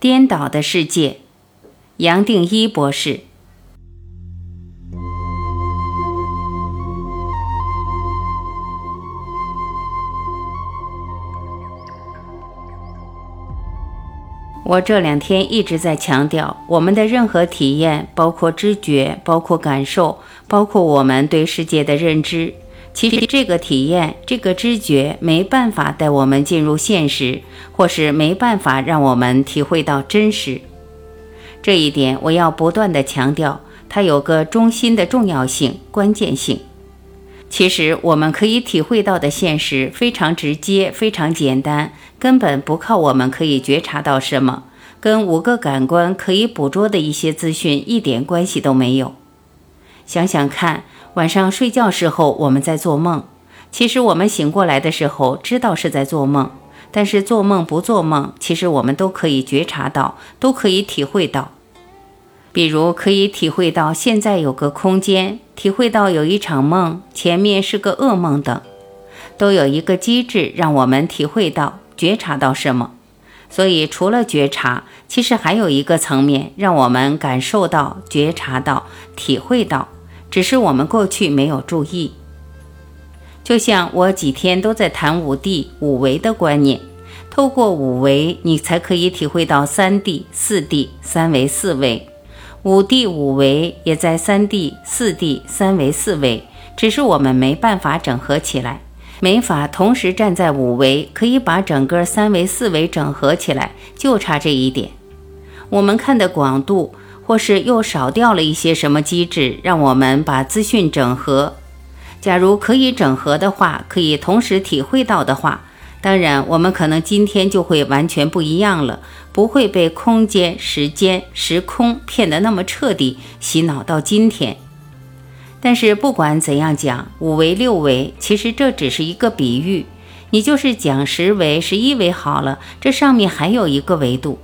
颠倒的世界，杨定一博士。我这两天一直在强调，我们的任何体验，包括知觉，包括感受，包括我们对世界的认知，其实这个体验，这个知觉没办法带我们进入现实，或是没办法让我们体会到真实。这一点我要不断地强调，它有个中心的重要性、关键性。其实我们可以体会到的现实非常直接，非常简单，根本不靠我们可以觉察到什么，跟五个感官可以捕捉的一些资讯一点关系都没有。想想看，晚上睡觉时候我们在做梦，其实我们醒过来的时候知道是在做梦，但是做梦不做梦，其实我们都可以觉察到，都可以体会到。比如可以体会到现在有个空间，体会到有一场梦，前面是个噩梦等，都有一个机制让我们体会到、觉察到什么。所以除了觉察，其实还有一个层面让我们感受到、觉察到、体会到，只是我们过去没有注意。就像我几天都在谈五 D、五维的观念，透过五维你才可以体会到三 D、四 D、三维、四维。五 D 五维也在三 D、四 D、三维、四维，只是我们没办法整合起来，没法同时站在五维，可以把整个三维、四维整合起来，就差这一点。我们看的广度，或是又少掉了一些什么机制，让我们把资讯整合。假如可以整合的话，可以同时体会到的话，当然我们可能今天就会完全不一样了，不会被空间、时间、时空骗得那么彻底，洗脑到今天。但是不管怎样讲，五维、六维，其实这只是一个比喻，你就是讲十维、11维好了，这上面还有一个维度。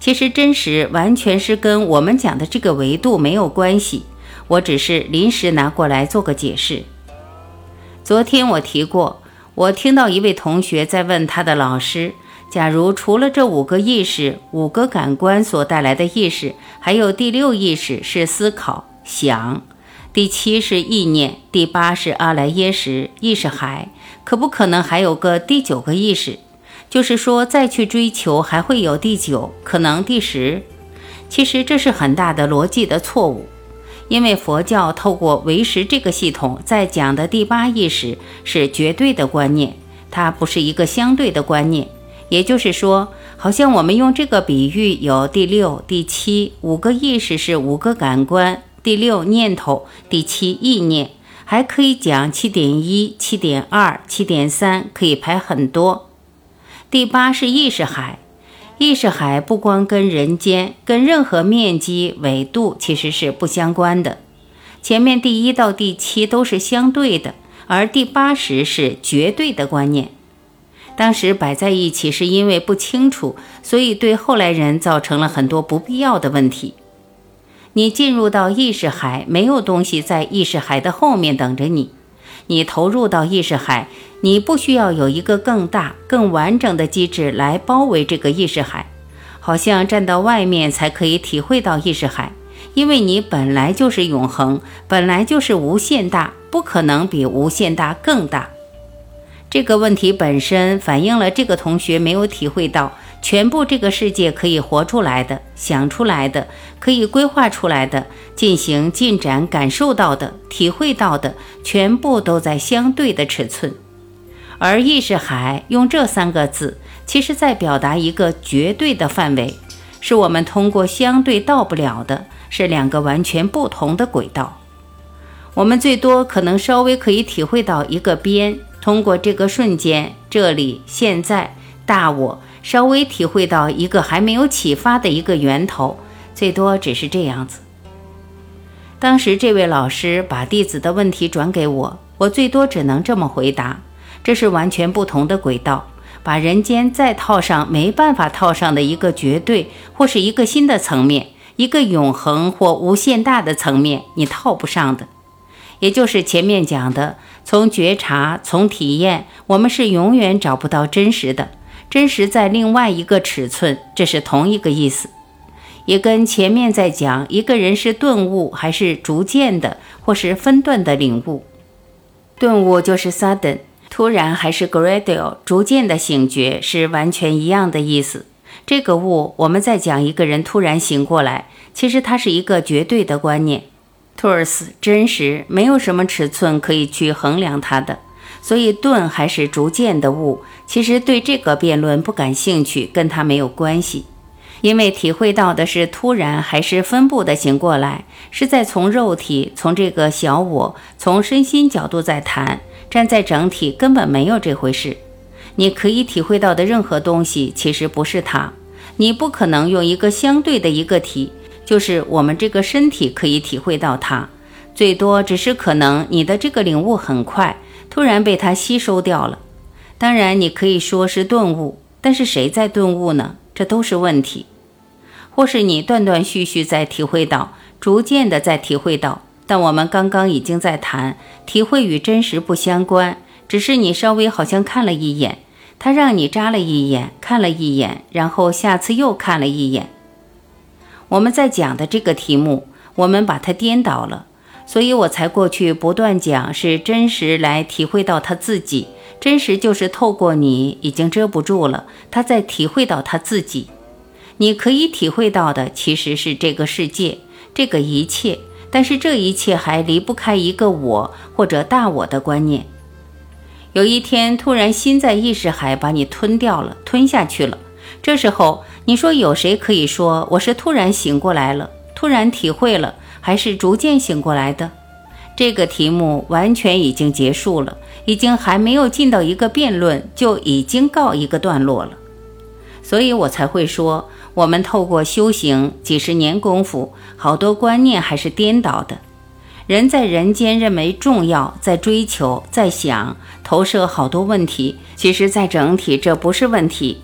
其实真实完全是跟我们讲的这个维度没有关系，我只是临时拿过来做个解释。昨天我提过，我听到一位同学在问他的老师，假如除了这五个意识、五个感官所带来的意识，还有第6意识是思考、想，第7是意念，第8是阿赖耶识、意识海，可不可能还有个第9个意识？就是说再去追求还会有第9，可能第10。其实这是很大的逻辑的错误，因为佛教透过唯识这个系统在讲的第8意识是绝对的观念，它不是一个相对的观念。也就是说，好像我们用这个比喻，有第6、第7，五个意识是五个感官，第6念头，第7意念，还可以讲 7.1、7.2、7.3， 可以排很多。第8是意识海，意识海不光跟人间，跟任何面积、纬度其实是不相关的。前面第1到第7都是相对的，而第80是绝对的观念。当时摆在一起是因为不清楚，所以对后来人造成了很多不必要的问题。你进入到意识海，没有东西在意识海的后面等着你。你投入到意识海，你不需要有一个更大、更完整的机制来包围这个意识海，好像站到外面才可以体会到意识海，因为你本来就是永恒，本来就是无限大，不可能比无限大更大。这个问题本身反映了这个同学没有体会到，全部这个世界可以活出来的、想出来的、可以规划出来的、进行进展、感受到的、体会到的，全部都在相对的尺寸。而意识海用这3个字，其实在表达一个绝对的范围，是我们通过相对到不了的，是两个完全不同的轨道。我们最多可能稍微可以体会到一个边，通过这个瞬间、这里、现在、大我，稍微体会到一个还没有启发的一个源头，最多只是这样子。当时这位老师把弟子的问题转给我，我最多只能这么回答，这是完全不同的轨道，把人间再套上没办法套上的一个绝对，或是一个新的层面，一个永恒或无限大的层面，你套不上的。也就是前面讲的，从觉察、从体验，我们是永远找不到真实的，真实在另外一个尺寸，这是同一个意思，也跟前面在讲一个人是顿悟还是逐渐的或是分段的领悟。顿悟就是 sudden， 突然还是 gradual， 逐渐的醒觉是完全一样的意思。这个悟，我们在讲一个人突然醒过来，其实它是一个绝对的观念。 Truth 真实，没有什么尺寸可以去衡量它的，所以顿还是逐渐的悟，其实对这个辩论不感兴趣，跟它没有关系，因为体会到的是突然还是分布的醒过来，是在从肉体，从这个小我，从身心角度在谈，站在整体根本没有这回事。你可以体会到的任何东西其实不是它，你不可能用一个相对的一个体，就是我们这个身体可以体会到它，最多只是可能你的这个领悟很快，突然被它吸收掉了。当然你可以说是顿悟，但是谁在顿悟呢？这都是问题。或是你断断续续在体会到，逐渐的在体会到，但我们刚刚已经在谈，体会与真实不相关，只是你稍微好像看了一眼，他让你眨了一眼，看了一眼，然后下次又看了一眼。我们在讲的这个题目，我们把它颠倒了，所以我才过去不断讲是真实来体会到他自己，真实就是透过你已经遮不住了，他在体会到他自己。你可以体会到的其实是这个世界，这个一切，但是这一切还离不开一个我或者大我的观念。有一天突然心在意识海把你吞掉了，吞下去了，这时候你说有谁可以说我是突然醒过来了，突然体会了，还是逐渐醒过来的？这个题目完全已经结束了，已经还没有进到一个辩论就已经告一个段落了。所以我才会说，我们透过修行几十年功夫，好多观念还是颠倒的。人在人间认为重要，在追求，在想，投射好多问题，其实在整体这不是问题。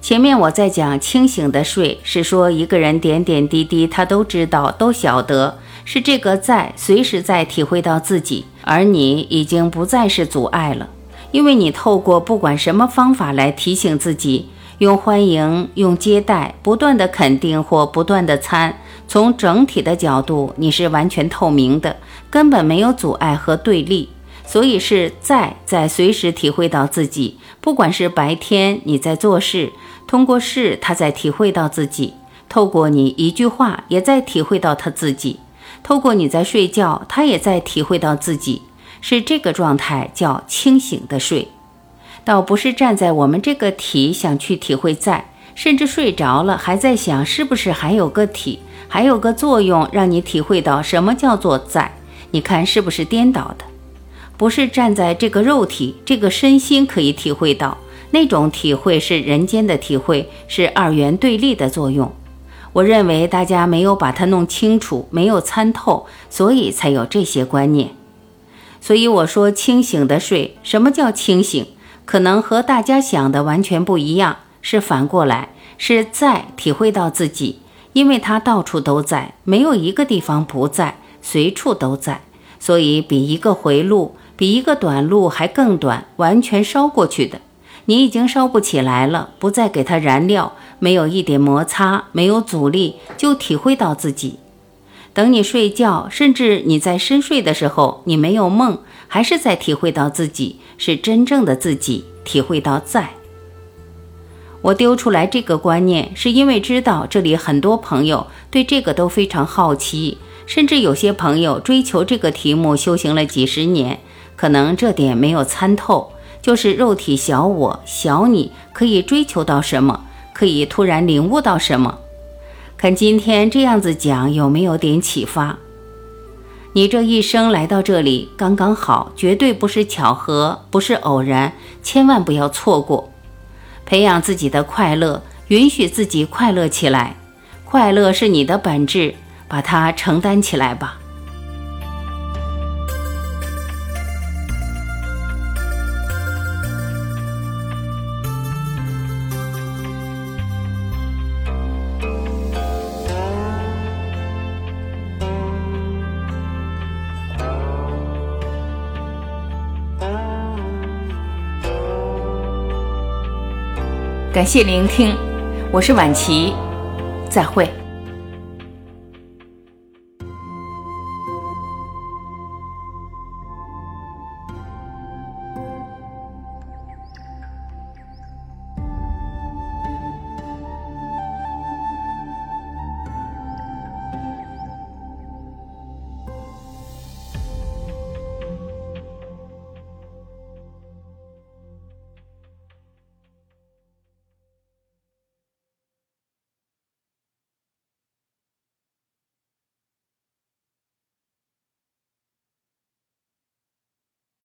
前面我在讲清醒的睡，是说一个人点点滴滴他都知道都晓得，是这个在随时在体会到自己，而你已经不再是阻碍了，因为你透过不管什么方法来提醒自己，用欢迎，用接待，不断的肯定或不断的参，从整体的角度你是完全透明的，根本没有阻碍和对立，所以是在随时体会到自己，不管是白天你在做事，通过事他在体会到自己，透过你一句话也在体会到他自己，透过你在睡觉他也在体会到自己，是这个状态叫清醒的睡。倒不是站在我们这个体想去体会在，甚至睡着了还在想是不是还有个体，还有个作用让你体会到什么叫做在，你看是不是颠倒的？不是站在这个肉体，这个身心可以体会到，那种体会是人间的体会，是二元对立的作用。我认为大家没有把它弄清楚，没有参透，所以才有这些观念。所以我说清醒的睡，什么叫清醒？可能和大家想的完全不一样，是反过来，是在体会到自己，因为它到处都在，没有一个地方不在，随处都在，所以比一个回路，比一个短路还更短，完全烧过去的，你已经烧不起来了，不再给它燃料，没有一点摩擦，没有阻力，就体会到自己。等你睡觉，甚至你在深睡的时候，你没有梦，还是在体会到自己，是真正的自己，体会到在。我丢出来这个观念，是因为知道这里很多朋友对这个都非常好奇，甚至有些朋友追求这个题目修行了几十年，可能这点没有参透，就是肉体小我、小你可以追求到什么，可以突然领悟到什么。看今天这样子讲有没有点启发？你这一生来到这里刚刚好，绝对不是巧合，不是偶然，千万不要错过。培养自己的快乐，允许自己快乐起来，快乐是你的本质，把它承担起来吧。感谢聆听，我是婉琪，再会。